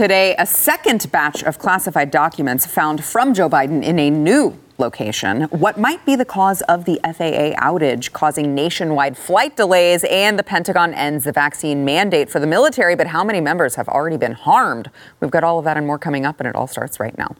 Today, a second batch of classified documents found from Joe Biden in a new location. What might be the cause of the FAA outage causing nationwide flight delays, and the Pentagon ends the vaccine mandate for the military. But how many members have already been harmed? We've got all of that and more coming up, and it all starts right now.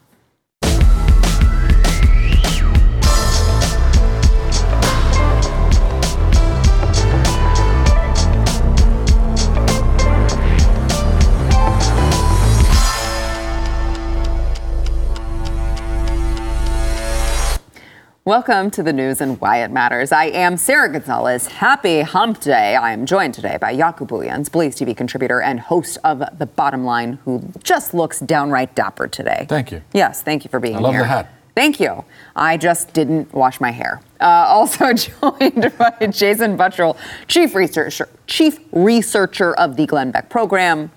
Welcome to The News and Why It Matters. I am Sarah Gonzalez. Happy Hump Day. I am joined today by Jaco Booyens, Blaze TV contributor and host of The Bottom Line, who just looks downright dapper today. Thank you. Yes, thank you for being here. I love the hat. Thank you. I just didn't wash my hair. Also joined by Jason Buttrell, chief researcher of the Glenn Beck program.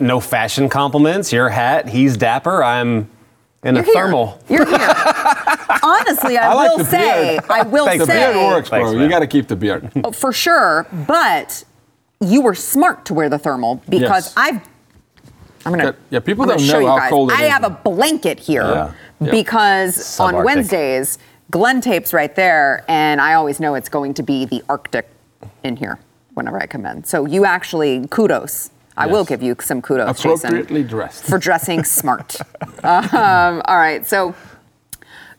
No fashion compliments. Your hat, he's dapper. I'm in a thermal. You're here. Honestly, I will say. The beard works, bro. Thanks, you got to keep the beard. Oh, for sure. But you were smart to wear the thermal because yes. People don't know how cold it is. I have a blanket here because on Wednesdays, Glenn tapes right there, and I always know it's going to be the Arctic in here whenever I come in. So you actually, kudos. I will give you some kudos, Jason. Appropriately dressed. For dressing smart. All right, so...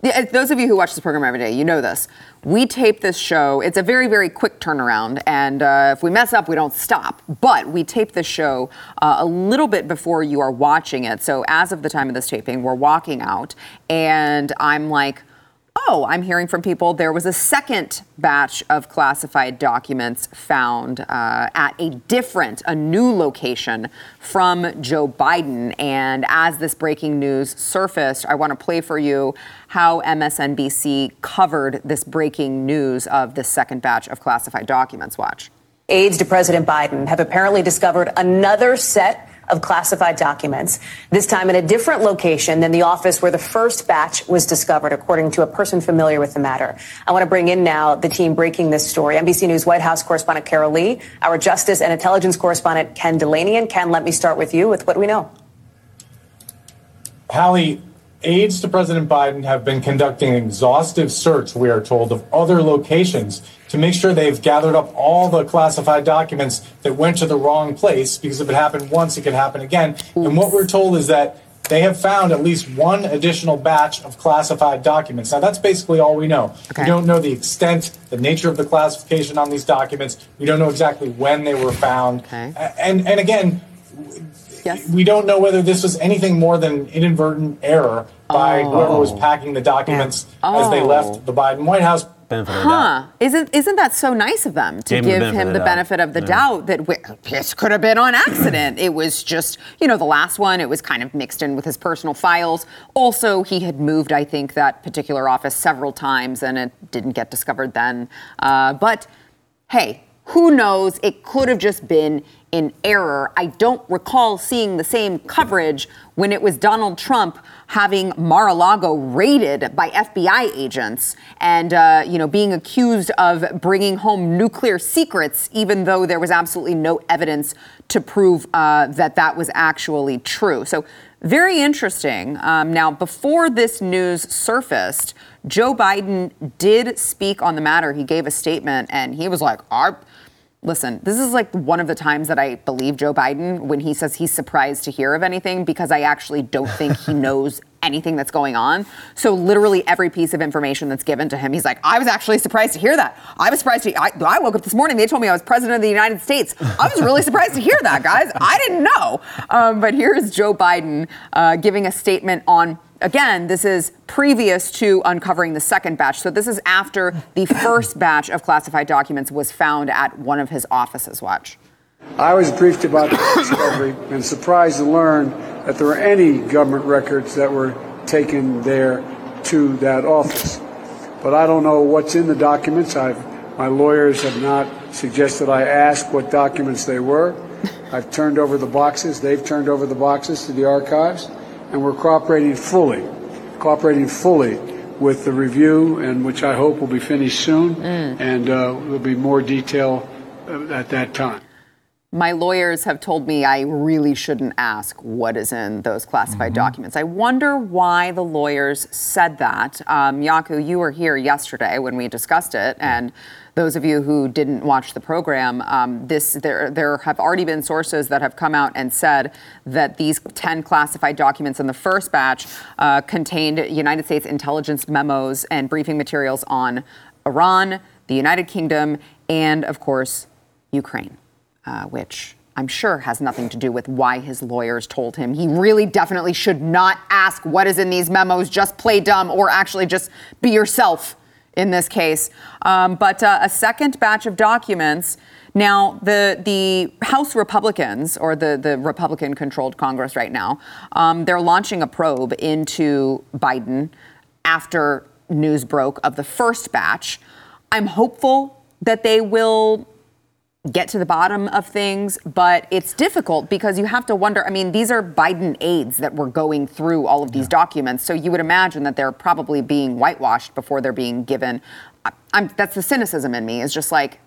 Yeah, those of you who watch this program every day, you know this. We tape this show. It's a very, very quick turnaround. And if we mess up, we don't stop. But we tape this show a little bit before you are watching it. So as of the time of this taping, we're walking out. And I'm like, oh, I'm hearing from people. There was a second batch of classified documents found at a new location from Joe Biden. And as this breaking news surfaced, I want to play for you how MSNBC covered this breaking news of this second batch of classified documents. Watch. Aides to President Biden have apparently discovered another set of classified documents, this time in a different location than the office where the first batch was discovered, according to a person familiar with the matter. I want to bring in now the team breaking this story. NBC News White House correspondent Carol Lee, our justice and intelligence correspondent Ken Delaney. And Ken, let me start with you with what we know. Hallie, aides to President Biden have been conducting an exhaustive search, we are told, of other locations to make sure they've gathered up all the classified documents that went to the wrong place, because if it happened once, it could happen again. And what we're told is that they have found at least one additional batch of classified documents. Now, that's basically all we know. Okay. We don't know the extent, the nature of the classification on these documents. We don't know exactly when they were found. Okay. And again... Yes. We don't know whether this was anything more than inadvertent error by whoever was packing the documents as they left the Biden White House. Isn't that so nice of them to give him the benefit of the doubt that this could have been on accident? It was just, the last one, it was kind of mixed in with his personal files. Also, he had moved, I think, that particular office several times, and it didn't get discovered then. But, hey, who knows? It could have just been in error. I don't recall seeing the same coverage when it was Donald Trump having Mar-a-Lago raided by FBI agents and, being accused of bringing home nuclear secrets, even though there was absolutely no evidence to prove that was actually true. So very interesting. Now, before this news surfaced, Joe Biden did speak on the matter. He gave a statement and he was like, Listen, this is like one of the times that I believe Joe Biden when he says he's surprised to hear of anything, because I actually don't think he knows anything that's going on. So literally every piece of information that's given to him, he's like, I was actually surprised to hear that. I woke up this morning. They told me I was president of the United States. I was really surprised to hear that, guys. I didn't know. But here's Joe Biden giving a statement on, again, this is previous to uncovering the second batch. So this is after the first batch of classified documents was found at one of his offices. Watch. I was briefed about the discovery and surprised to learn that there were any government records that were taken there to that office. But I don't know what's in the documents. My lawyers have not suggested I ask what documents they were. I've turned over the boxes. They've turned over the boxes to the archives. And we're cooperating fully with the review, and which I hope will be finished soon, and there'll be more detail at that time. My lawyers have told me I really shouldn't ask what is in those classified documents. I wonder why the lawyers said that. Jaco, you were here yesterday when we discussed it, and those of you who didn't watch the program, there have already been sources that have come out and said that these 10 classified documents in the first batch contained United States intelligence memos and briefing materials on Iran, the United Kingdom, and, of course, Ukraine. Which I'm sure has nothing to do with why his lawyers told him he really definitely should not ask what is in these memos, just play dumb or actually just be yourself in this case. But a second batch of documents. Now, the House Republicans, or the Republican-controlled Congress right now, they're launching a probe into Biden after news broke of the first batch. I'm hopeful that they will get to the bottom of things, but it's difficult because you have to wonder, I mean, these are Biden aides that were going through all of these documents, so you would imagine that they're probably being whitewashed before they're being given. That's the cynicism in me, is just like,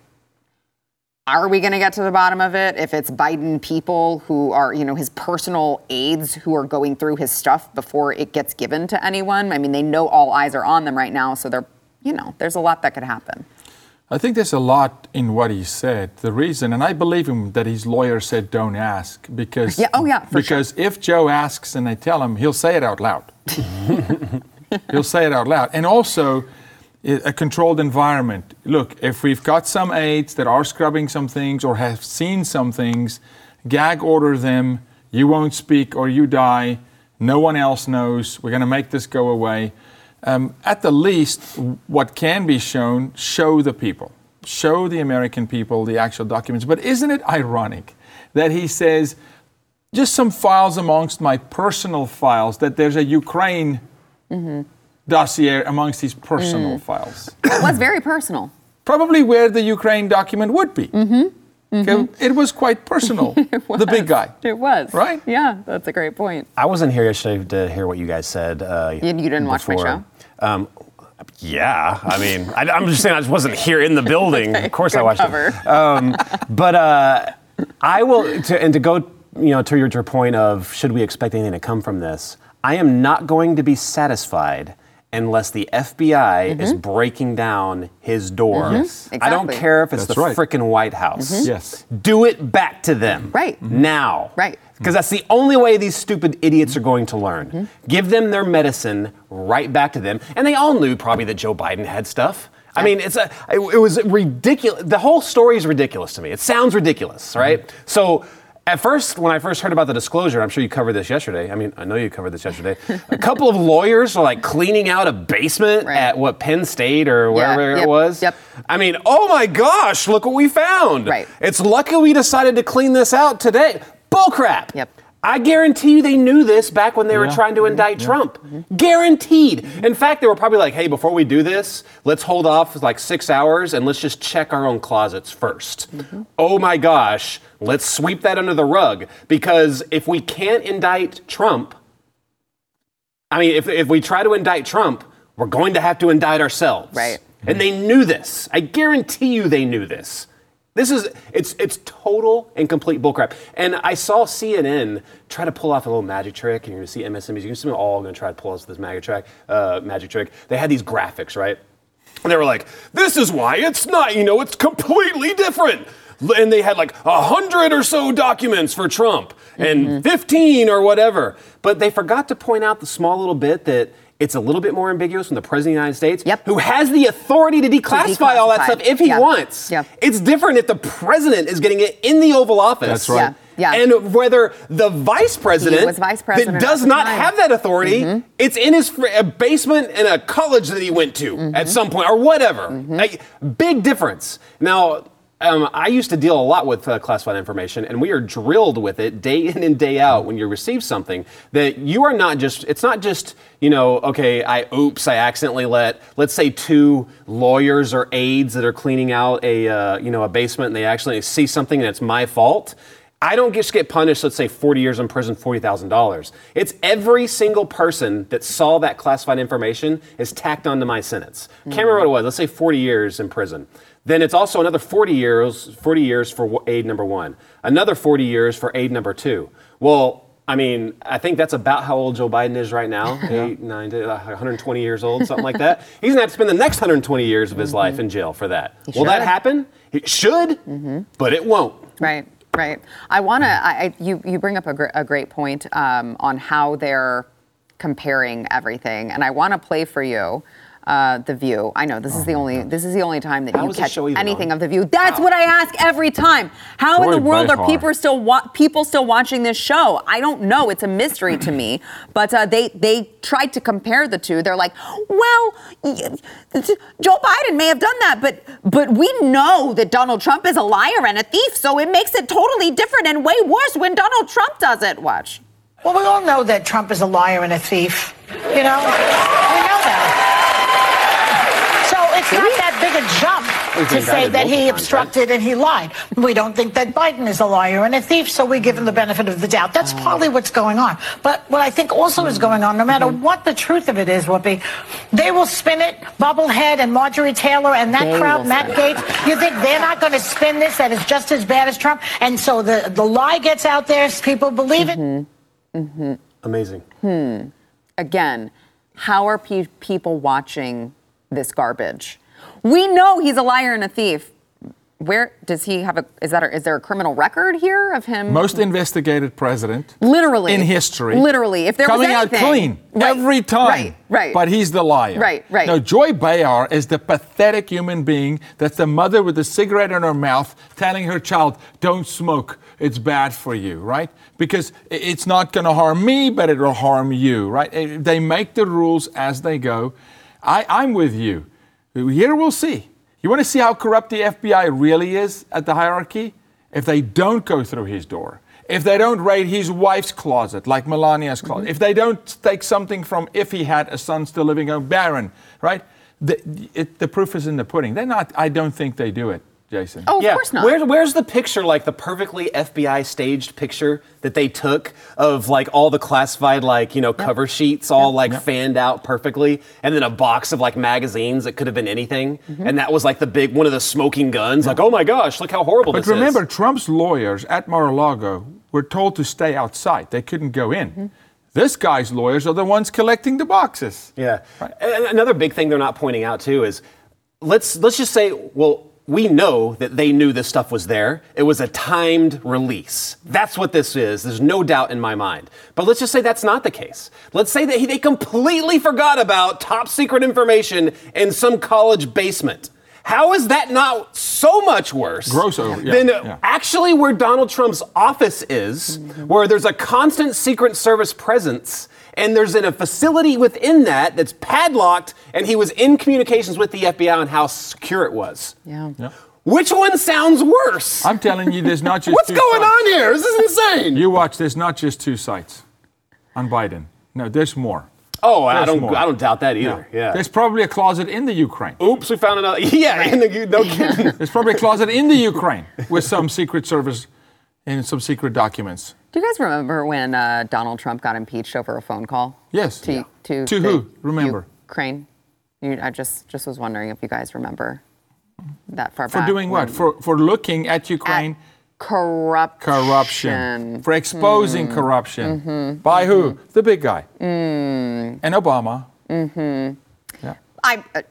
are we going to get to the bottom of it if it's Biden people who are, you know, his personal aides who are going through his stuff before it gets given to anyone? I mean, they know all eyes are on them right now, so they're, you know, there's a lot that could happen. I think there's a lot in what he said. The reason, and I believe him that his lawyer said don't ask, because if Joe asks and they tell him, he'll say it out loud. He'll say it out loud. And also, a controlled environment. Look, if we've got some aides that are scrubbing some things or have seen some things, gag order them, you won't speak or you die, no one else knows, we're going to make this go away. At the least, what can be shown, show the people, show the American people the actual documents. But isn't it ironic that he says, just some files amongst my personal files, that there's a Ukraine dossier amongst his personal files? It was very personal. Probably where the Ukraine document would be. Okay, it was quite personal, the big guy. It was. Right? Yeah, that's a great point. I wasn't here yesterday to hear what you guys said. You didn't watch my show? Yeah, I mean, I'm just saying I just wasn't here in the building. Okay, of course I watched it. But I will, to go, you know, to your point of should we expect anything to come from this, I am not going to be satisfied unless the FBI is breaking down his door. Yes, exactly. I don't care if it's frickin' White House. Yes. Do it back to them. Right. Now. Right. Because that's the only way these stupid idiots are going to learn. Give them their medicine right back to them. And they all knew probably that Joe Biden had stuff. I mean, it was ridiculous. The whole story is ridiculous to me. It sounds ridiculous, right? So at first, when I first heard about the disclosure, I'm sure you covered this yesterday. I mean, I know you covered this yesterday. A couple of lawyers are like cleaning out a basement at what, Penn State or wherever it was. I mean, oh my gosh, look what we found. Right. It's lucky we decided to clean this out today. Bullcrap. Yep. I guarantee you they knew this back when they were trying to indict Trump. Guaranteed. In fact, they were probably like, hey, before we do this, let's hold off like 6 hours and let's just check our own closets first. Oh my gosh, let's sweep that under the rug, because if we can't indict Trump, I mean, if we try to indict Trump, we're going to have to indict ourselves. Right. And they knew this. I guarantee you they knew this. This is, it's total and complete bullcrap. And I saw CNN try to pull off a little magic trick, and you're going to see MSNBC, you're going to see them all going to try to pull off this magic trick. They had these graphics, right? And they were like, this is why it's not, you know, it's completely different. And they had like 100 or so documents for Trump and 15 or whatever. But they forgot to point out the small little bit that it's a little bit more ambiguous from the President of the United States, who has the authority to declassify all that stuff if he wants. It's different if the President is getting it in the Oval Office. That's right. Yeah. And whether the vice president that does not have that authority, it's in his basement in a college that he went to at some point or whatever. Like, big difference. Now, I used to deal a lot with classified information, and we are drilled with it day in and day out when you receive something that you are not just, it's not just, you know, okay, I accidentally let's say two lawyers or aides that are cleaning out a basement and they actually see something and it's my fault. I don't just get punished, let's say 40 years in prison, $40,000. It's every single person that saw that classified information is tacked onto my sentence. Can't remember what it was, let's say 40 years in prison. Then it's also another 40 years for aid number one, another 40 years for aid number two. Well, I mean, I think that's about how old Joe Biden is right now, 120 years old, something like that. He's going to have to spend the next 120 years of his life in jail for that. Will that happen? It should, but it won't. Right, right. I want to, you bring up a great point on how they're comparing everything. And I want to play for you. The View. I know this is the only. This is the only time that you catch anything of The View. That's what I ask every time. How in the world are people still watching this show? I don't know. It's a mystery to me. But they tried to compare the two. They're like, well, Joe Biden may have done that, but we know that Donald Trump is a liar and a thief, so it makes it totally different and way worse when Donald Trump does it. Watch. Well, we all know that Trump is a liar and a thief. You know, we know that. It's not that big a jump to say that he obstructed and he lied. We don't think that Biden is a liar and a thief, so we give him the benefit of the doubt. That's partly what's going on. But what I think also is going on, no matter what the truth of it is, Whoopi, they will spin it, Bubblehead and Marjorie Taylor and that crowd, Matt Gaetz. You think they're not going to spin this, that is just as bad as Trump? And so the lie gets out there, people believe it. Amazing. Again, how are people watching this garbage? We know he's a liar and a thief. Where does he have is there a criminal record here of him? Most investigated president. Literally. In history. Literally. If there was anything. Coming out clean every time. Right. But he's the liar. Right. Now, Joy Behar is the pathetic human being that's the mother with a cigarette in her mouth telling her child, don't smoke. It's bad for you, right? Because it's not going to harm me, but it will harm you, right? They make the rules as they go. I'm with you. Here we'll see. You want to see how corrupt the FBI really is at the hierarchy? If they don't go through his door, if they don't raid his wife's closet, like Melania's closet, if they don't take something from if he had a son still living on Barron, right? The proof is in the pudding. They're not. I don't think they do it, Jason. Oh, of course not. Where's the picture, like the perfectly FBI staged picture that they took of like all the classified, like, you know, cover sheets all like fanned out perfectly, and then a box of like magazines that could have been anything, and that was like the big one of the smoking guns. Like, oh my gosh, look how horrible this is. But remember, Trump's lawyers at Mar-a-Lago were told to stay outside; they couldn't go in. This guy's lawyers are the ones collecting the boxes. Yeah. Right. And another big thing they're not pointing out too is, let's just say, well, we know that they knew this stuff was there. It was a timed release. That's what this is. There's no doubt in my mind. But let's just say that's not the case. Let's say that they completely forgot about top secret information in some college basement. How is that not so much worse than actually where Donald Trump's office is, where there's a constant Secret Service presence, and there's in a facility within that that's padlocked, and he was in communications with the FBI on how secure it was. Yeah. Which one sounds worse? I'm telling you, there's not just What's going on here? This is insane. You watch, there's not just two sites on Biden. No, there's more. Oh, I don't doubt that either. No. Yeah. There's probably a closet in the Ukraine. Oops, we found another. Yeah, no kidding. There's probably a closet in the Ukraine with some Secret Service and some secret documents. Do you guys remember when Donald Trump got impeached over a phone call? Yes. To who? Remember? Ukraine. I just was wondering if you guys remember that far back. For doing what? For looking at Ukraine. At corruption. For exposing corruption. By who? The big guy. And Obama. Yeah.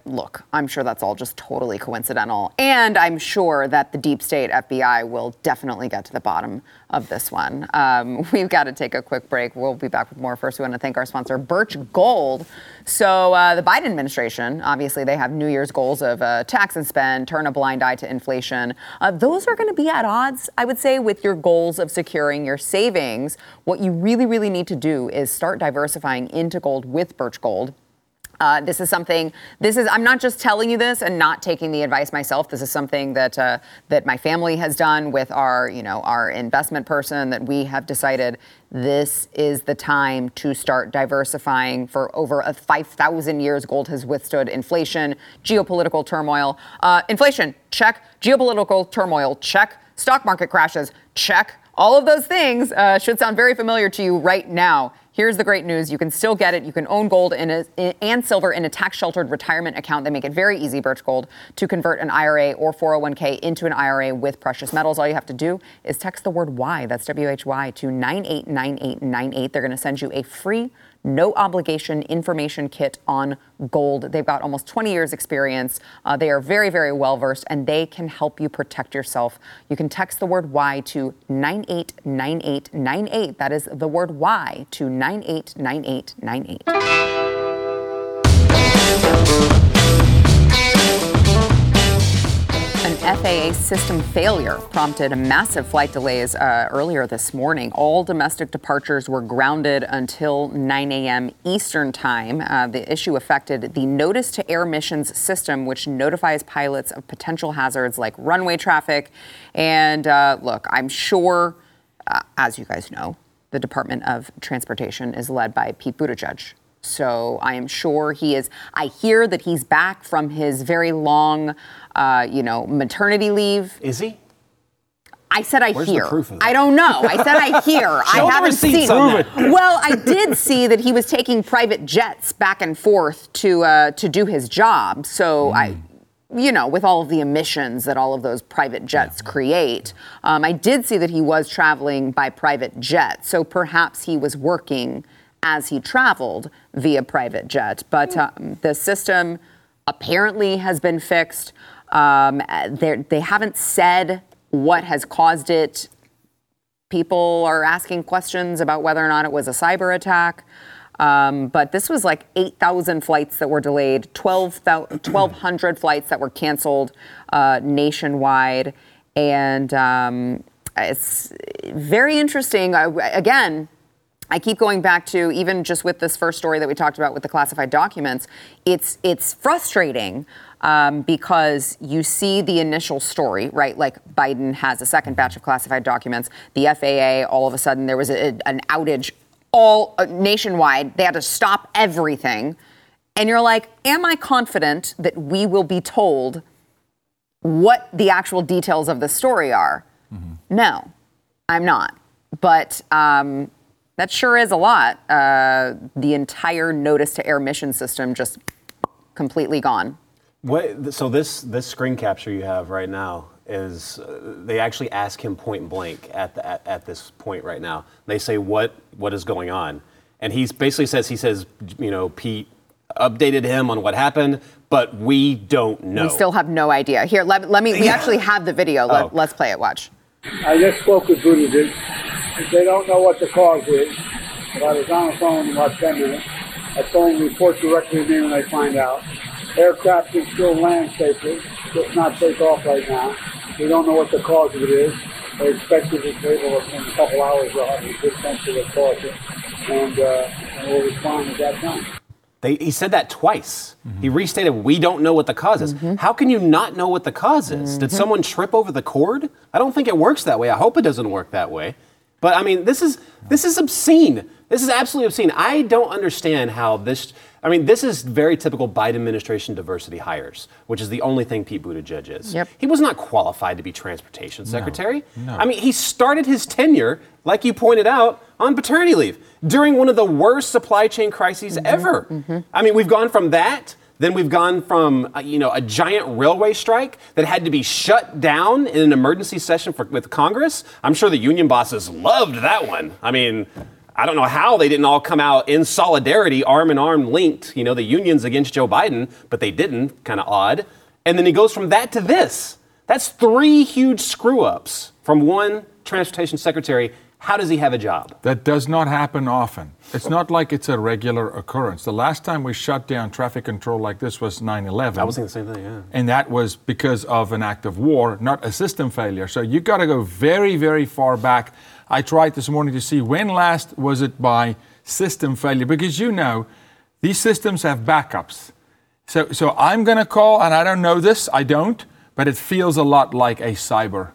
Look, I'm sure that's all just totally coincidental. And I'm sure that the deep state FBI will definitely get to the bottom of this one. We've got to take a quick break. We'll be back with more. First, we want to thank our sponsor, Birch Gold. So the Biden administration, obviously, they have New Year's goals of tax and spend, turn a blind eye to inflation. Those are going to be at odds, I would say, with your goals of securing your savings. What you really, really need to do is start diversifying into gold with Birch Gold. I'm not just telling you this and not taking the advice myself. This is something that that my family has done with our investment person, that we have decided this is the time to start diversifying. For over 5,000 years, gold has withstood inflation, geopolitical turmoil. Inflation, check. Geopolitical turmoil, check. Stock market crashes, check. All of those things should sound very familiar to you right now. Here's the great news. You can still get it. You can own gold and silver in a tax-sheltered retirement account. They make it very easy, Birch Gold, to convert an IRA or 401k into an IRA with precious metals. All you have to do is text the word WHY, that's WHY, to 989898. They're going to send you a free, no-obligation information kit on gold. They've got almost 20 years' experience. They are very, very well-versed, and they can help you protect yourself. You can text the word WHY to 989898. That is the word WHY to 989898. An FAA system failure prompted massive flight delays earlier this morning. All domestic departures were grounded until 9 a.m. Eastern time. The issue affected the notice-to-air missions system, which notifies pilots of potential hazards like runway traffic. And look, I'm sure, as you guys know, the Department of Transportation is led by Pete Buttigieg. So I am sure he is. I hear that he's back from his very long, maternity leave. Is he? I said I Where's hear. The proof of that? I don't know. I said I hear. I haven't seen. Well, I did see that he was taking private jets back and forth to do his job. So with all of the emissions that all of those private jets create, I did see that he was traveling by private jet. So perhaps he was working as he traveled via private jet. But the system apparently has been fixed. They haven't said what has caused it. People are asking questions about whether or not it was a cyber attack. But this was like 8,000 flights that were delayed, 1,200 flights that were canceled nationwide. And it's very interesting. I keep going back to, even just with this first story that we talked about with the classified documents, it's frustrating because you see the initial story, right? Like Biden has a second batch of classified documents. The FAA, all of a sudden, there was an outage all nationwide. They had to stop everything. And you're like, am I confident that we will be told what the actual details of the story are? Mm-hmm. No, I'm not. But that sure is a lot. The entire notice-to-air mission system just completely gone. Wait, so this screen capture you have right now is they actually ask him point blank at this point right now. They say what is going on, and he basically says Pete updated him on what happened, but we don't know. We still have no idea. Here, let me. We actually have the video. Let's play it. Watch. I just spoke with Buttigieg. They don't know what the cause is, but I was on the phone about 10 minutes. I told them report directly to me when they find out. Aircraft can still land safely, just not take off right now. We don't know what the cause of it is. They expect it to be able in a couple hours. They'll have a good sense of the cause, and we'll respond at that time. He said that twice. Mm-hmm. He restated, we don't know what the cause is. Mm-hmm. How can you not know what the cause is? Mm-hmm. Did someone trip over the cord? I don't think it works that way. I hope it doesn't work that way. But, I mean, this is obscene. This is absolutely obscene. I don't understand how this is very typical Biden administration diversity hires, which is the only thing Pete Buttigieg is. Yep. He was not qualified to be Transportation Secretary. No. I mean, he started his tenure, like you pointed out, on paternity leave during one of the worst supply chain crises ever. Mm-hmm. I mean, we've gone from that. Then we've gone from, a giant railway strike that had to be shut down in an emergency session with Congress. I'm sure the union bosses loved that one. I mean, I don't know how they didn't all come out in solidarity, arm in arm linked, the unions against Joe Biden, but they didn't. Kind of odd. And then he goes from that to this. That's three huge screw-ups from one transportation secretary. How does he have a job? That does not happen often. It's not like it's a regular occurrence. The last time we shut down traffic control like this was 9/11. I was thinking the same thing, yeah. And that was because of an act of war, not a system failure. So you got to go very, very far back. I tried this morning to see when last was it by system failure, because these systems have backups. So I'm going to call, and I don't know this, I don't, but it feels a lot like a cyber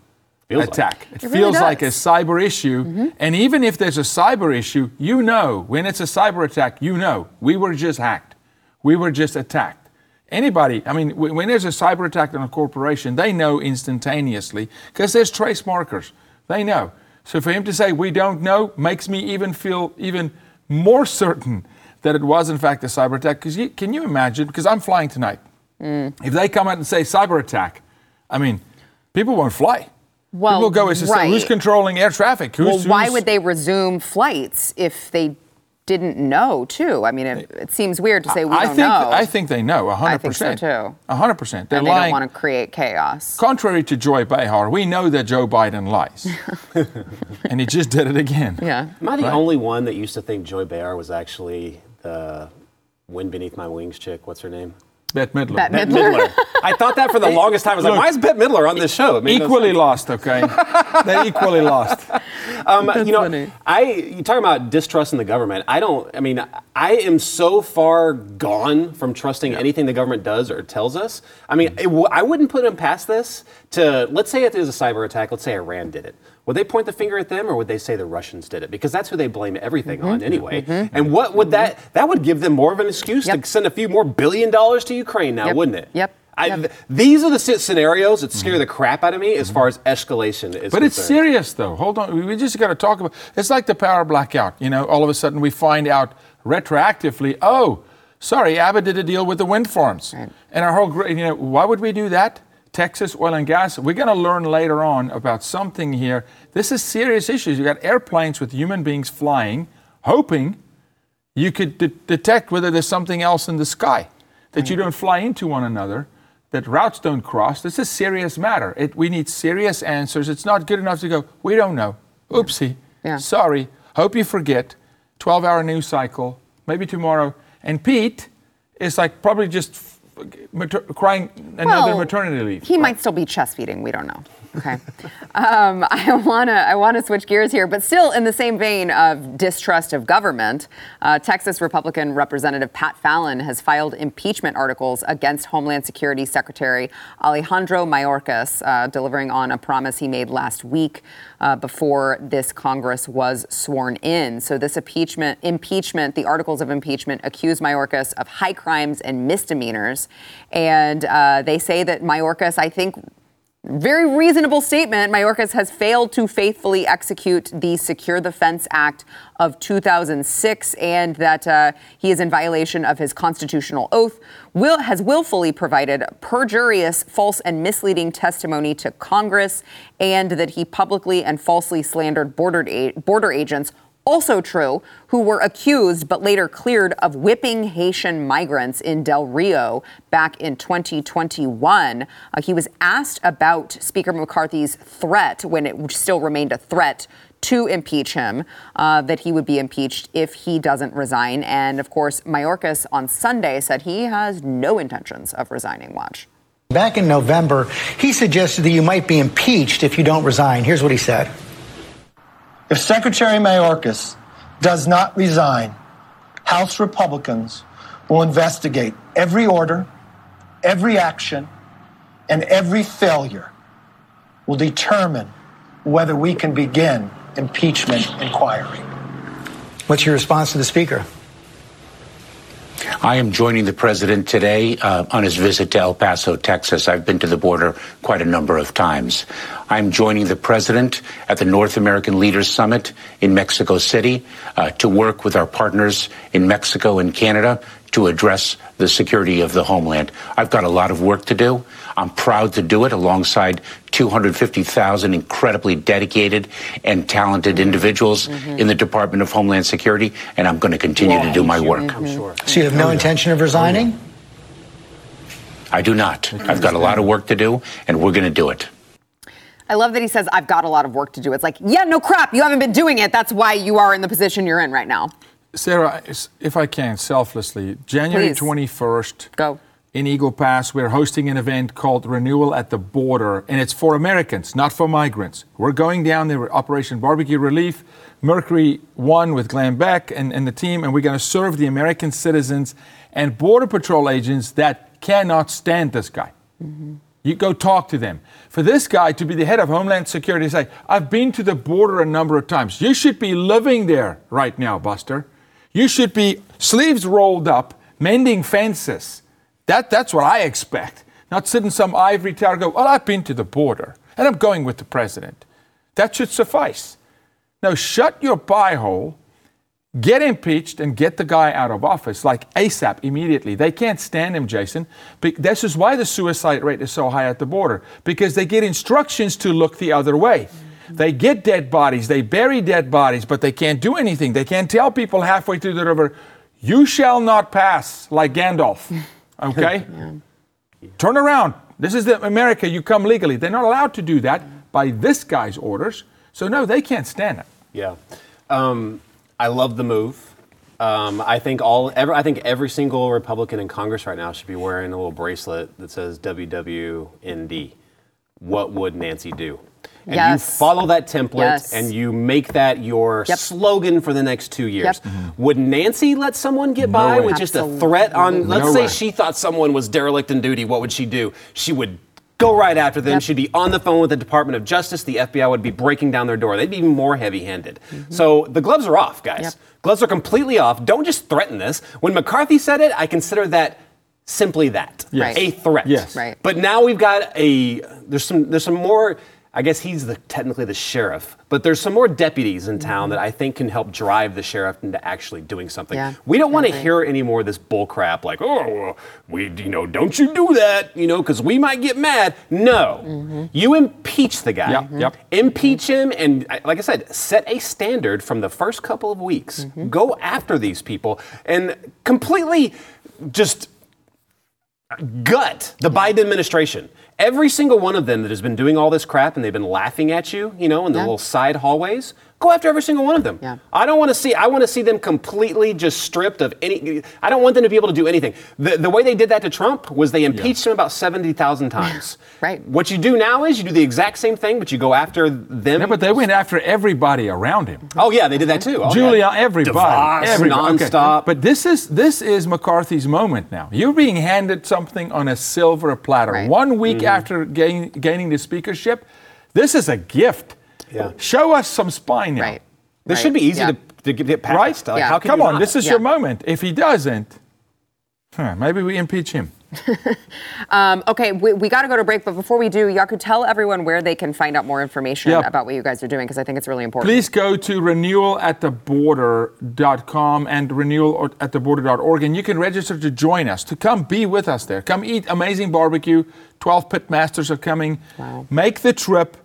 attack. It really feels like a cyber issue. Mm-hmm. And even if there's a cyber issue, when it's a cyber attack, we were just hacked. We were just attacked. Anybody, when there's a cyber attack on a corporation, they know instantaneously because there's trace markers. They know. So for him to say, we don't know, makes me even feel even more certain that it was, in fact, a cyber attack. Because can you imagine? Because I'm flying tonight. If they come out and say cyber attack, I mean, people won't fly. Well, people go, it's just, right. Who's controlling air traffic? Why would they resume flights if they didn't know, too? I mean, it seems weird to say we don't know. I think they know, 100%. I think so, too. 100%. They're lying. They don't want to create chaos. Contrary to Joy Behar, we know that Joe Biden lies. And he just did it again. Yeah. Am I the only one that used to think Joy Behar was actually the wind beneath my wings chick? What's her name? Bette Midler. I thought that for the longest time. I was like, why is Bette Midler on this show? Equally lost, okay? They equally lost. Funny. You're talking about distrust in the government. I am so far gone from trusting anything the government does or tells us. I mean, I wouldn't put them past this to, let's say it is a cyber attack. Let's say Iran did it. Would they point the finger at them, or would they say the Russians did it? Because that's who they blame everything on anyway. And what would that would give them more of an excuse to send a few more $1 billion to Ukraine now, wouldn't it? These are the scenarios that scare the crap out of me as far as escalation is concerned. But it's serious, though. Hold on. We just got to talk about it. It's like the power blackout. You know, all of a sudden we find out retroactively, Abbott did a deal with the wind farms. Right. And our whole, why would we do that? Texas oil and gas. We're going to learn later on about something here. This is serious issues. You got airplanes with human beings flying, hoping you could detect whether there's something else in the sky, that you don't fly into one another, that routes don't cross. This is a serious matter. We need serious answers. It's not good enough to go, we don't know. Oopsie. Yeah. Sorry. Hope you forget. 12-hour news cycle. Maybe tomorrow. And Pete is like probably just crying another maternity leave. He might still be chest feeding. We don't know. Okay. I wanna switch gears here, but still in the same vein of distrust of government, Texas Republican Representative Pat Fallon has filed impeachment articles against Homeland Security Secretary Alejandro Mayorkas, delivering on a promise he made last week before this Congress was sworn in. So this impeachment, the articles of impeachment accuse Mayorkas of high crimes and misdemeanors, and they say that Mayorkas, very reasonable statement. Mayorkas has failed to faithfully execute the Secure the Fence Act of 2006, and that he is in violation of his constitutional oath, has willfully provided perjurious, false, and misleading testimony to Congress, and that he publicly and falsely slandered border agents, also true, who were accused but later cleared of whipping Haitian migrants in Del Rio back in 2021. He was asked about Speaker McCarthy's threat, when it still remained a threat, to impeach him, that he would be impeached if he doesn't resign. And, of course, Mayorkas on Sunday said he has no intentions of resigning. Watch. Back in November, he suggested that you might be impeached if you don't resign. Here's what he said. If Secretary Mayorkas does not resign, House Republicans will investigate every order, every action, and every failure will determine whether we can begin impeachment inquiry. What's your response to the Speaker? I am joining the president today on his visit to El Paso, Texas. I've been to the border quite a number of times. I'm joining the president at the North American Leaders Summit in Mexico City to work with our partners in Mexico and Canada to address the security of the homeland. I've got a lot of work to do. I'm proud to do it alongside 250,000 incredibly dedicated and talented individuals in the Department of Homeland Security, and I'm going to continue to do my work. I'm sure. So you have no intention of resigning? I do not. I've got a lot of work to do, and we're going to do it. I love that he says, I've got a lot of work to do. It's like, yeah, no crap, you haven't been doing it. That's why you are in the position you're in right now. Sarah, if I can, selflessly, January 21st, go. In Eagle Pass, we're hosting an event called Renewal at the Border, and it's for Americans, not for migrants. We're going down there with Operation Barbecue Relief, Mercury One with Glenn Beck and the team, and we're going to serve the American citizens and Border Patrol agents that cannot stand this guy. Mm-hmm. You go talk to them. For this guy to be the head of Homeland Security and say, I've been to the border a number of times. You should be living there right now, Buster. You should be sleeves rolled up, mending fences. That's what I expect. Not sit in some ivory tower and go, well, I've been to the border, and I'm going with the president. That should suffice. Now, shut your pie hole Get impeached and get the guy out of office, like ASAP, immediately. They can't stand him, Jason. This is why the suicide rate is so high at the border, because they get instructions to look the other way. They get dead bodies, they bury dead bodies, but they can't do anything. They can't tell people halfway through the river, you shall not pass, like Gandalf, okay? Turn around. This is the America, you come legally. They're not allowed to do that by this guy's orders. So, no, they can't stand it. Yeah. I love the move. I think every single Republican in Congress right now should be wearing a little bracelet that says WWND. What would Nancy do? And you follow that template and you make that your slogan for the next 2 years. Would Nancy let someone get by with just a threat on, let's say she thought someone was derelict in duty, what would she do? She would go right after them. Yep. She'd be on the phone with the Department of Justice. The FBI would be breaking down their door. They'd be more heavy-handed. So the gloves are off, guys. Yep. Gloves are completely off. Don't just threaten this. When McCarthy said it, I consider that simply that. Yes. A threat. Yes. Right. But now we've got there's some more, I guess he's technically the sheriff, but there's some more deputies in town that I think can help drive the sheriff into actually doing something. Yeah, we don't want to hear any more of this bull crap like, oh, don't you do that, because we might get mad. No. You impeach the guy. Impeach him and, like I said, set a standard from the first couple of weeks. Go after these people and completely just gut the Biden administration. Every single one of them that has been doing all this crap and they've been laughing at you, in the little side hallways, go after every single one of them. Yeah. I want to see them completely just stripped of any, I don't want them to be able to do anything. The way they did that to Trump was they impeached him about 70,000 times. Right. What you do now is you do the exact same thing, but you go after them. Yeah, but they went after everybody around him. Oh yeah, they did that too. Oh, Julia, everybody. DeVos, nonstop. Okay. But this is McCarthy's moment now. You're being handed something on a silver platter. Right. 1 week after gaining the speakership, this is a gift. Yeah. Show us some spine now. Right. This should be easy to get past. Right? Like, how can Come on, this is your moment. If he doesn't, maybe we impeach him. Okay, we got to go to break. But before we do, Jaco, tell everyone where they can find out more information about what you guys are doing, because I think it's really important. Please go to renewalatattheborder.com and renewalatattheborder.org. And you can register to join us, to come be with us there. Come eat amazing barbecue. 12 pit masters are coming. Wow. Make the trip.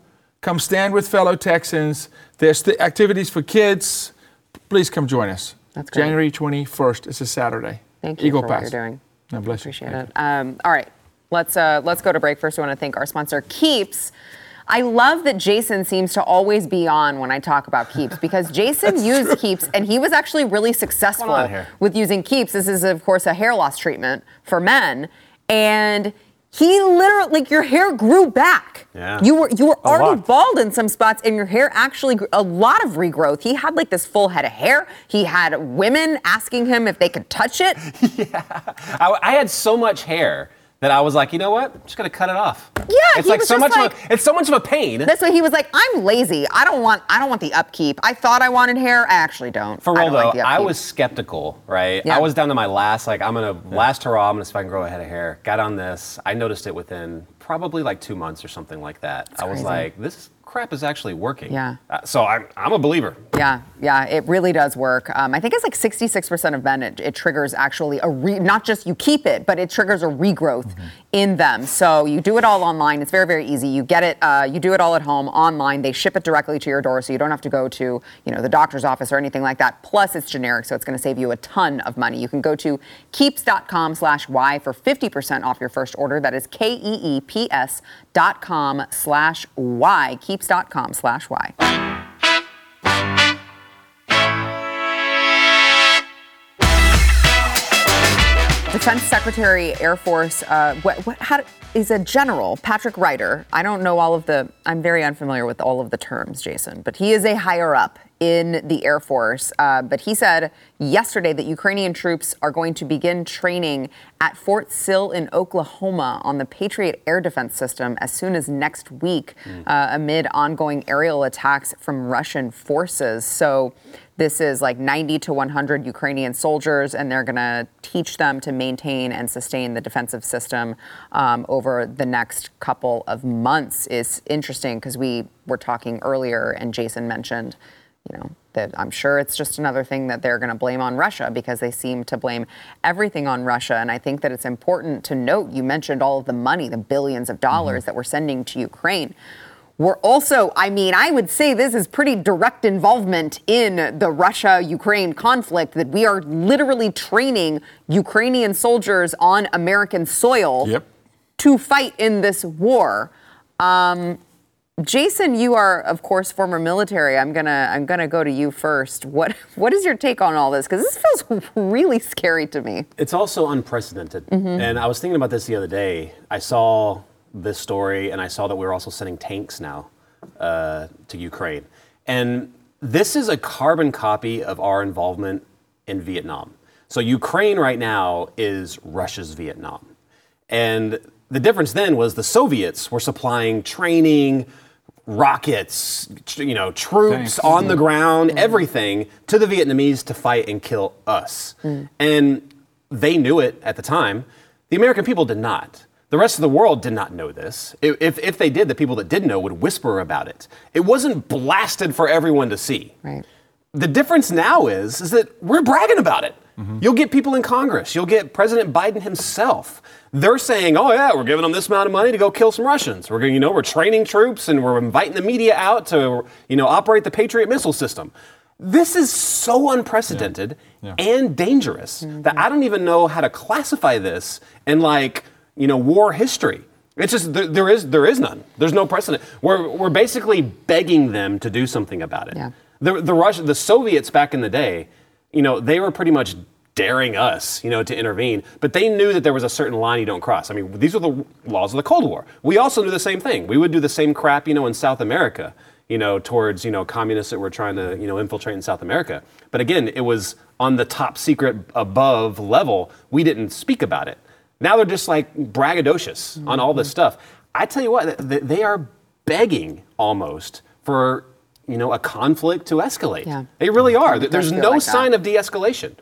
Come stand with fellow Texans. There's activities for kids. Please come join us. That's great. January 21st. It's a Saturday. Thank you for what you're doing. No, bless you. Appreciate it. All right. Let's go to break. First, I want to thank our sponsor, Keeps. I love that Jason seems to always be on when I talk about Keeps, because Jason used Keeps, and he was actually really successful with using Keeps. This is, of course, a hair loss treatment for men. And he literally, your hair grew back. Yeah. You were already bald in some spots, and your hair actually grew, a lot of regrowth. He had like this full head of hair. He had women asking him if they could touch it. Yeah. I had so much hair that I was like, you know what? I'm just going to cut it off. Yeah, it's like so much like, it's so much of a pain. That's why he was like, I'm lazy. I don't want the upkeep. I thought I wanted hair. I actually don't. For real though, I was skeptical, right? Yeah. I was down to my last hurrah, I'm going to see if I can grow a head of hair. Got on this. I noticed it within probably like 2 months or something like that. That's crazy. I was like, this crap is actually working. Yeah. So I'm a believer. Yeah, it really does work. I think it's like 66% of men, it triggers actually not just you keep it, but it triggers a regrowth in them. So you do it all online. It's very, very easy. You get it. You do it all at home online. They ship it directly to your door, so you don't have to go to the doctor's office or anything like that. Plus, it's generic, so it's going to save you a ton of money. You can go to keeps.com/Y for 50% off your first order. That is KEEPS.com/Y. Keeps.com/Y. Defense Secretary, Air Force, is a general, Patrick Ryder. I don't know I'm very unfamiliar with all of the terms, Jason, but he is a higher up in the Air Force. But he said yesterday that Ukrainian troops are going to begin training at Fort Sill in Oklahoma on the Patriot air defense system as soon as next week, amid ongoing aerial attacks from Russian forces. So this is like 90 to 100 Ukrainian soldiers, and they're going to teach them to maintain and sustain the defensive system over the next couple of months. It's interesting because we were talking earlier, and Jason mentioned you know, that I'm sure it's just another thing that they're going to blame on Russia, because they seem to blame everything on Russia. And I think that it's important to note, you mentioned all of the money, the billions of dollars that we're sending to Ukraine. We're also, I mean, I would say this is pretty direct involvement in the Russia-Ukraine conflict, that we are literally training Ukrainian soldiers on American soil to fight in this war. Jason, you are, of course, former military. I'm gonna go to you first. What is your take on all this? Because this feels really scary to me. It's also unprecedented. And I was thinking about this the other day. I saw this story, and I saw that we were also sending tanks now to Ukraine. And this is a carbon copy of our involvement in Vietnam. So Ukraine right now is Russia's Vietnam. And the difference then was the Soviets were supplying training, rockets, troops on the ground, everything to the Vietnamese to fight and kill us. And they knew it at the time. The American people did not. The rest of the world did not know this. If they did, the people that did know would whisper about it. It wasn't blasted for everyone to see. Right. The difference now is that we're bragging about it. You'll get people in Congress. You'll get President Biden himself. They're saying, oh, yeah, we're giving them this amount of money to go kill some Russians. We're going, we're training troops, and we're inviting the media out to, operate the Patriot missile system. This is so unprecedented and dangerous that I don't even know how to classify this in, war history. It's just there is none. There's no precedent. We're basically begging them to do something about it. The Soviets back in the day, they were pretty much daring us, to intervene, but they knew that there was a certain line you don't cross. I mean, these were the laws of the Cold War. We also knew the same thing. We would do the same crap, in South America, towards, communists that were trying to, infiltrate in South America. But again, it was on the top secret above level. We didn't speak about it. Now they're just like braggadocious on all this stuff. I tell you what, they are begging almost for, a conflict to escalate. They really are. There's no sign of de-escalation.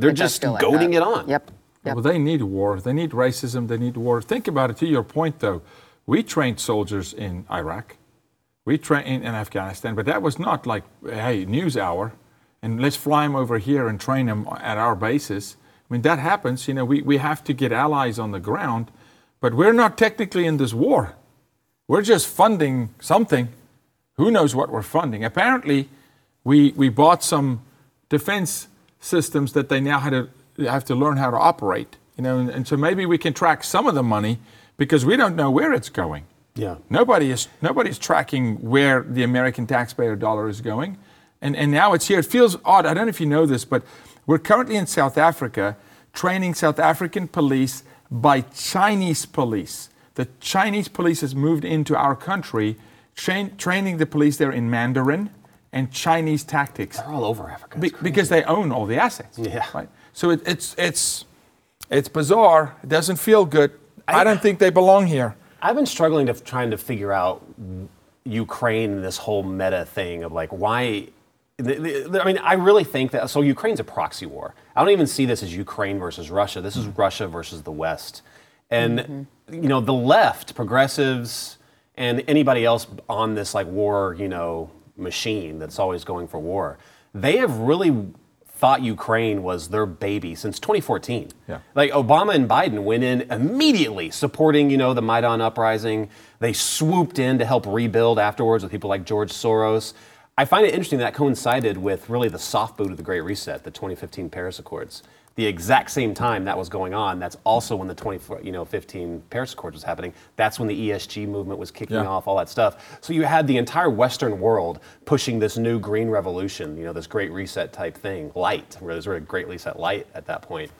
They're just goading it on. Yep. Well, they need war. They need racism. They need war. Think about it. To your point, though, we trained soldiers in Iraq. We trained in Afghanistan, but that was not like, hey, news hour, and let's fly them over here and train them at our bases. I mean, that happens. We have to get allies on the ground, but we're not technically in this war. We're just funding something. Who knows what we're funding? Apparently, we bought some defense systems that they now have to learn how to operate. And so maybe we can track some of the money, because we don't know where it's going. Nobody's tracking where the American taxpayer dollar is going, and now it's here. It feels odd. I don't know if you know this, but we're currently in South Africa training South African police by Chinese police. The Chinese police has moved into our country. Training the police there in Mandarin and Chinese tactics. They're all over Africa. Because they own all the assets. Right? So it's bizarre. It doesn't feel good. I don't think they belong here. I've been struggling to trying to figure out Ukraine, this whole meta thing of why. I mean, I really think that, so Ukraine's a proxy war. I don't even see this as Ukraine versus Russia. This is Russia versus the West. And, the left, progressives, and anybody else on this war, machine that's always going for war, they have really thought Ukraine was their baby since 2014. Obama and Biden went in immediately supporting, the Maidan uprising. They swooped in to help rebuild afterwards with people like George Soros. I find it interesting that coincided with really the soft boot of the Great Reset, the 2015 Paris Accords. The exact same time that was going on, that's also when the 2015 Paris Accords was happening. That's when the ESG movement was kicking off, all that stuff. So you had the entire Western world pushing this new green revolution, this Great Reset type thing, light. There was a Great Reset light at that point.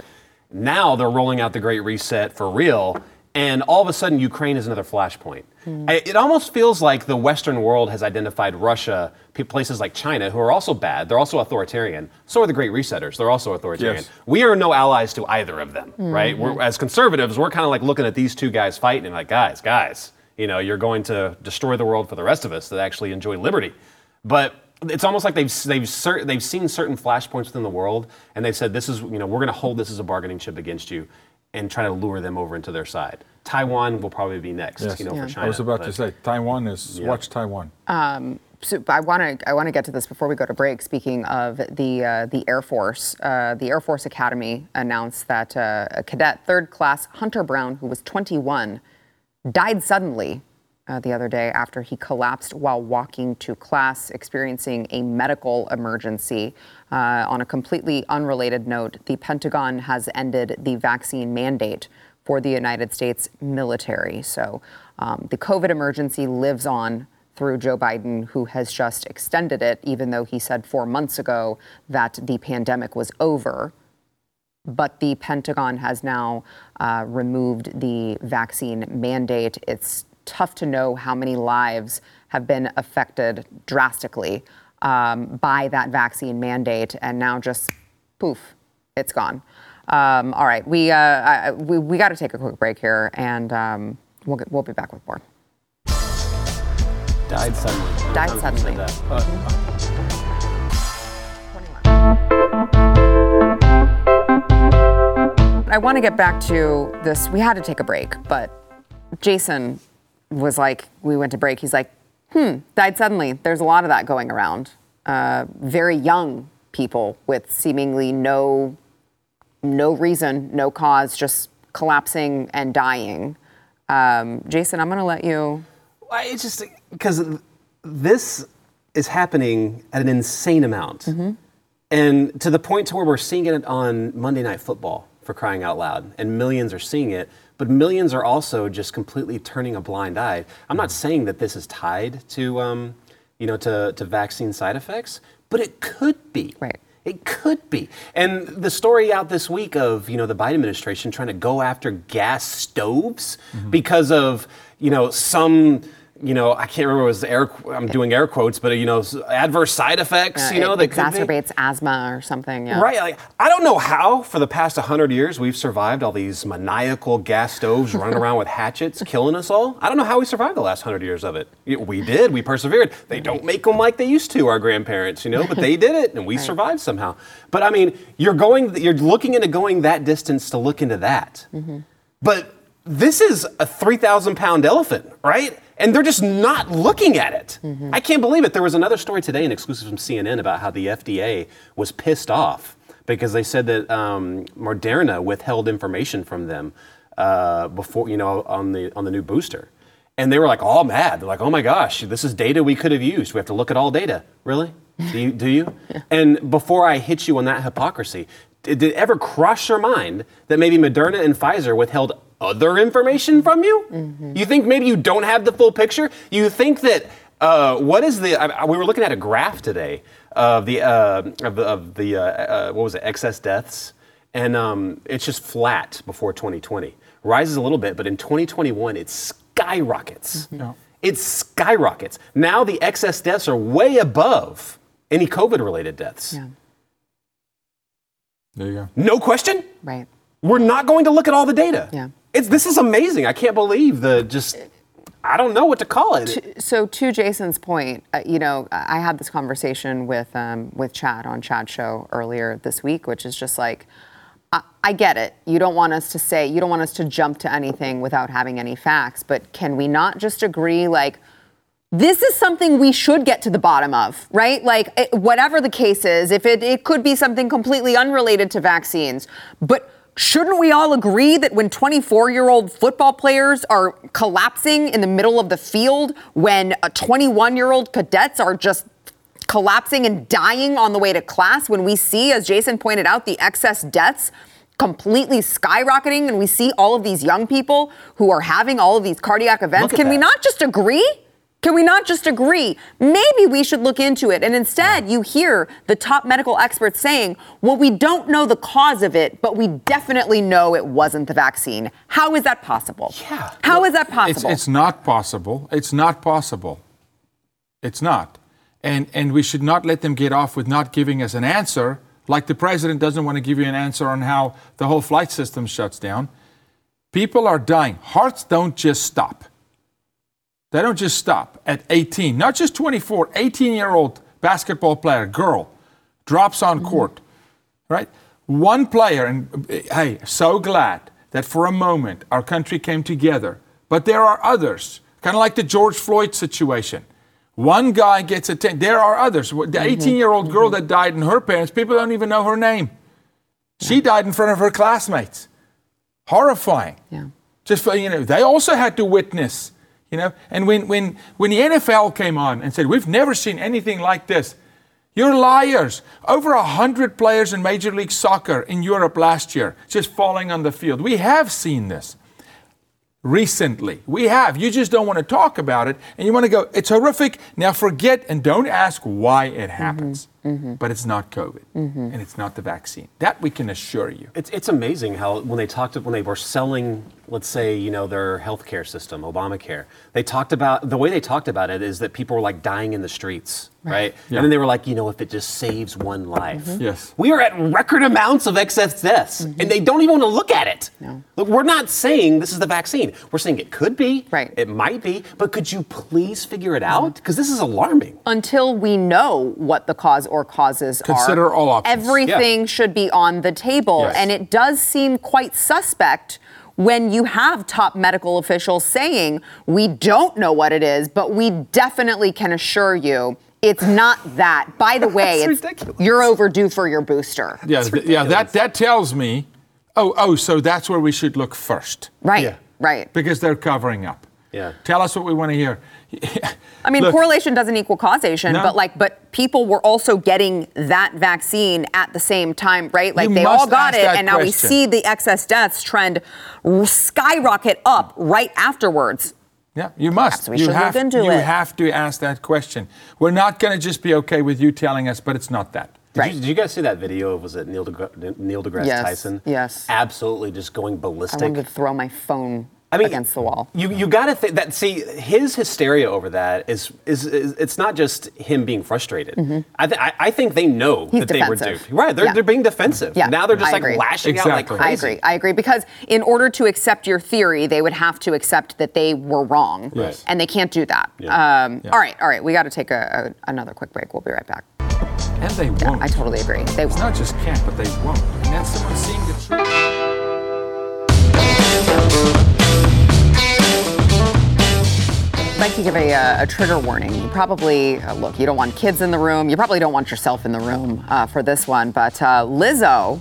Now they're rolling out the Great Reset for real, and all of a sudden Ukraine is another flashpoint. It almost feels like the Western world has identified Russia, places like China, who are also bad. They're also authoritarian. So are the Great Resetters. They're also authoritarian. Yes. We are no allies to either of them, right? As conservatives, we're kind of looking at these two guys fighting and guys, you're going to destroy the world for the rest of us that actually enjoy liberty. But it's almost like they've seen certain flashpoints within the world, and they've said, this is, we're going to hold this as a bargaining chip against you and try to lure them over into their side. Taiwan will probably be next, for China. I was about to say, Taiwan is, watch Taiwan. So I want to get to this before we go to break. Speaking of the Air Force, the Air Force Academy announced that a cadet, third class Hunter Brown, who was 21, died suddenly the other day after he collapsed while walking to class, experiencing a medical emergency. On a completely unrelated note, the Pentagon has ended the vaccine mandate for the United States military. So the COVID emergency lives on through Joe Biden, who has just extended it, even though he said 4 months ago that the pandemic was over. But the Pentagon has now removed the vaccine mandate. It's tough to know how many lives have been affected drastically by that vaccine mandate. And now just poof, it's gone. All right, we got to take a quick break here, and we'll be back with more. Died suddenly. Died suddenly. I want to get back to this. We had to take a break, but Jason was like, we went to break. He's like, died suddenly. There's a lot of that going around. Very young people with seemingly no reason, no cause, just collapsing and dying. Jason, I'm going to let you. It's just because this is happening at an insane amount. Mm-hmm. And to the point to where we're seeing it on Monday Night Football, for crying out loud. And millions are seeing it, but millions are also just completely turning a blind eye. I'm not saying that this is tied to vaccine side effects, but it could be. Right. It could be. And the story out this week of, the Biden administration trying to go after gas stoves because of, I can't remember, I'm doing air quotes, but, adverse side effects, that exacerbates asthma or something. Yeah. Right. Like, I don't know how for the past 100 years we've survived all these maniacal gas stoves running around with hatchets, killing us all. I don't know how we survived the last 100 years of it. We did. We persevered. They don't make them like they used to, our grandparents, but they did it and we survived somehow. But I mean, you're looking into going that distance to look into that. Mm-hmm. But this is a 3,000-pound elephant, right? And they're just not looking at it. Mm-hmm. I can't believe it. There was another story today, an exclusive from CNN, about how the FDA was pissed off because they said that Moderna withheld information from them before, on the new booster. And they were like all mad. They're like, oh my gosh, this is data we could have used. We have to look at all data. Really? Do you? Yeah. And before I hit you on that hypocrisy, did it ever cross your mind that maybe Moderna and Pfizer withheld other information from you? Mm-hmm. You think maybe you don't have the full picture? You think that we were looking at a graph today of the excess deaths, and it's just flat before 2020. Rises a little bit, but in 2021 it skyrockets. Mm-hmm. Yeah. It skyrockets. Now the excess deaths are way above any COVID-related deaths. Yeah. There you go. No question. Right. We're not going to look at all the data. Yeah. This is amazing. I can't believe I don't know what to call it. To Jason's point, I had this conversation with Chad on Chad's show earlier this week, which is just like, I get it. You don't want us to jump to anything without having any facts, but can we not just agree, like, this is something we should get to the bottom of, right? Like, whatever the case is, if it could be something completely unrelated to vaccines, but shouldn't we all agree that when 24-year-old football players are collapsing in the middle of the field, when 21-year-old cadets are just collapsing and dying on the way to class, when we see, as Jason pointed out, the excess deaths completely skyrocketing, and we see all of these young people who are having all of these cardiac events, can we not just agree? Can we not just agree? Maybe we should look into it. And instead, you hear the top medical experts saying, well, we don't know the cause of it, but we definitely know it wasn't the vaccine. How is that possible? Yeah. How is that possible? It's not possible. It's not possible. It's not. And we should not let them get off with not giving us an answer, like the president doesn't want to give you an answer on how the whole flight system shuts down. People are dying. Hearts don't just stop. They don't just stop at 18, not just 24, 18-year-old basketball player, girl, drops on court, right? One player, and hey, so glad that for a moment our country came together. But there are others, kind of like the George Floyd situation. One guy gets a 10. There are others. The 18-year-old girl that died and her parents, people don't even know her name. She died in front of her classmates. Horrifying. Yeah. Just for, you know, they also had to witness, you know. And when the NFL came on and said, we've never seen anything like this, you're liars. Over 100 players in Major League Soccer in Europe last year just falling on the field. We have seen this. Recently. We have. You just don't want to talk about it. And you want to go, it's horrific. Now forget and don't ask why it happens. Mm-hmm. But it's not COVID. Mm-hmm. And it's not the vaccine. That we can assure you. It's amazing how when they were selling, let's say, you know, their healthcare system, Obamacare, they talked about, the way they talked about it is that people were like dying in the streets. Right. Yeah. And then they were like, you know, if it just saves one life. Mm-hmm. Yes. We are at record amounts of excess deaths, mm-hmm. and they don't even want to look at it. No. Look, we're not saying this is the vaccine. We're saying it could be. Right. It might be. But could you please figure it out? Because this is alarming. Until we know what the cause or causes are. Consider all options. Everything should be on the table. Yes. And it does seem quite suspect when you have top medical officials saying, we don't know what it is, but we definitely can assure you it's not that. By the way, you're overdue for your booster. Yeah, that tells me, so that's where we should look first. Right, right. Because they're covering up. Yeah. Tell us what we want to hear. I mean, look, correlation doesn't equal causation, but people were also getting that vaccine at the same time, right? Like they all got it, and now we see the excess deaths trend skyrocket up right afterwards. Yeah, you must. We have to ask that question. We're not going to just be okay with you telling us, but it's not that. Did you guys see that video of, was it Neil deGrasse Tyson? Yes. Absolutely just going ballistic. I wanted to throw my phone against the wall. You got to think that, see, his hysteria over that is it's not just him being frustrated. Mm-hmm. I think they know that they were duped. Right, they're being defensive. Yeah. Now they're just lashing out like crazy. I agree, because in order to accept your theory, they would have to accept that they were wrong, and they can't do that. Yeah. All right, we got to take another quick break. We'll be right back. And they won't. Yeah, I totally agree. They won't. It's not just can't, but they won't. And that's someone seeing the truth. I'd like to give a trigger warning. You probably, look, you don't want kids in the room. You probably don't want yourself in the room for this one. But Lizzo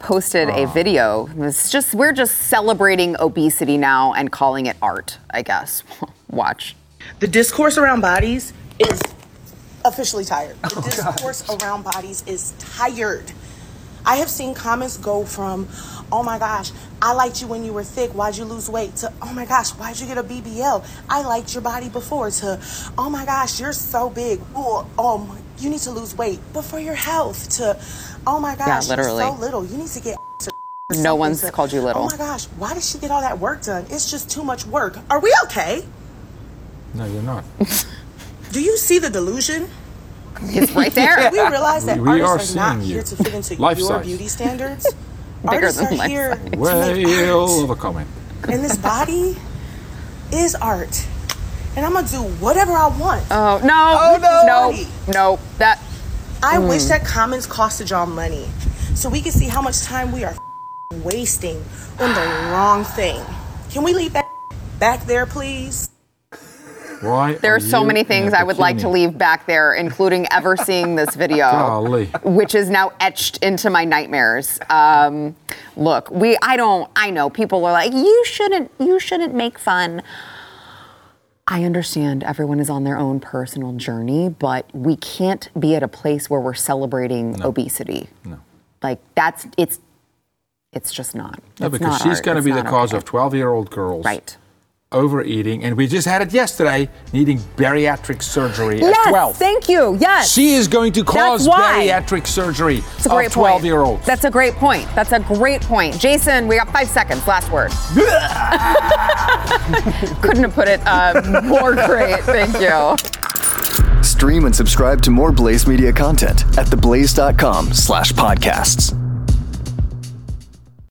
posted a video. It's just, we're just celebrating obesity now and calling it art, I guess. Watch. The discourse around bodies is officially tired. The discourse around bodies is tired. I have seen comments go from, oh my gosh, I liked you when you were thick, why'd you lose weight? To, oh my gosh, why'd you get a BBL? I liked your body before. To, oh my gosh, you're so big. Oh, you need to lose weight, but for your health. To, oh my gosh, you're so little. You need to get No one's called you little. Oh my gosh, why did she get all that work done? It's just too much work. Are we okay? No, you're not. Do you see the delusion? It's right there. We realize that artists are not here to fit into your beauty standards. Artists are here to make art. And this body is art. And I'm going to do whatever I want. Oh, no. No. That. I wish that comments costed y'all money so we could see how much time we are wasting on the wrong thing. Can we leave that back there, please? Why there are so many things I would like to leave back there, including ever seeing this video, which is now etched into my nightmares. Look, I know people are like, you shouldn't make fun. I understand everyone is on their own personal journey, but we can't be at a place where we're celebrating obesity. No. Like it's just not. No, because she's going to be the cause of 12-year-old girls. Right. Overeating, and we just had it yesterday, needing bariatric surgery at 12. Thank you. Yes. She is going to cause bariatric surgery of 12-year-olds. That's a great point. Jason, we got 5 seconds. Last word. Couldn't have put it more great. Thank you. Stream and subscribe to more Blaze Media content at theblaze.com/podcasts.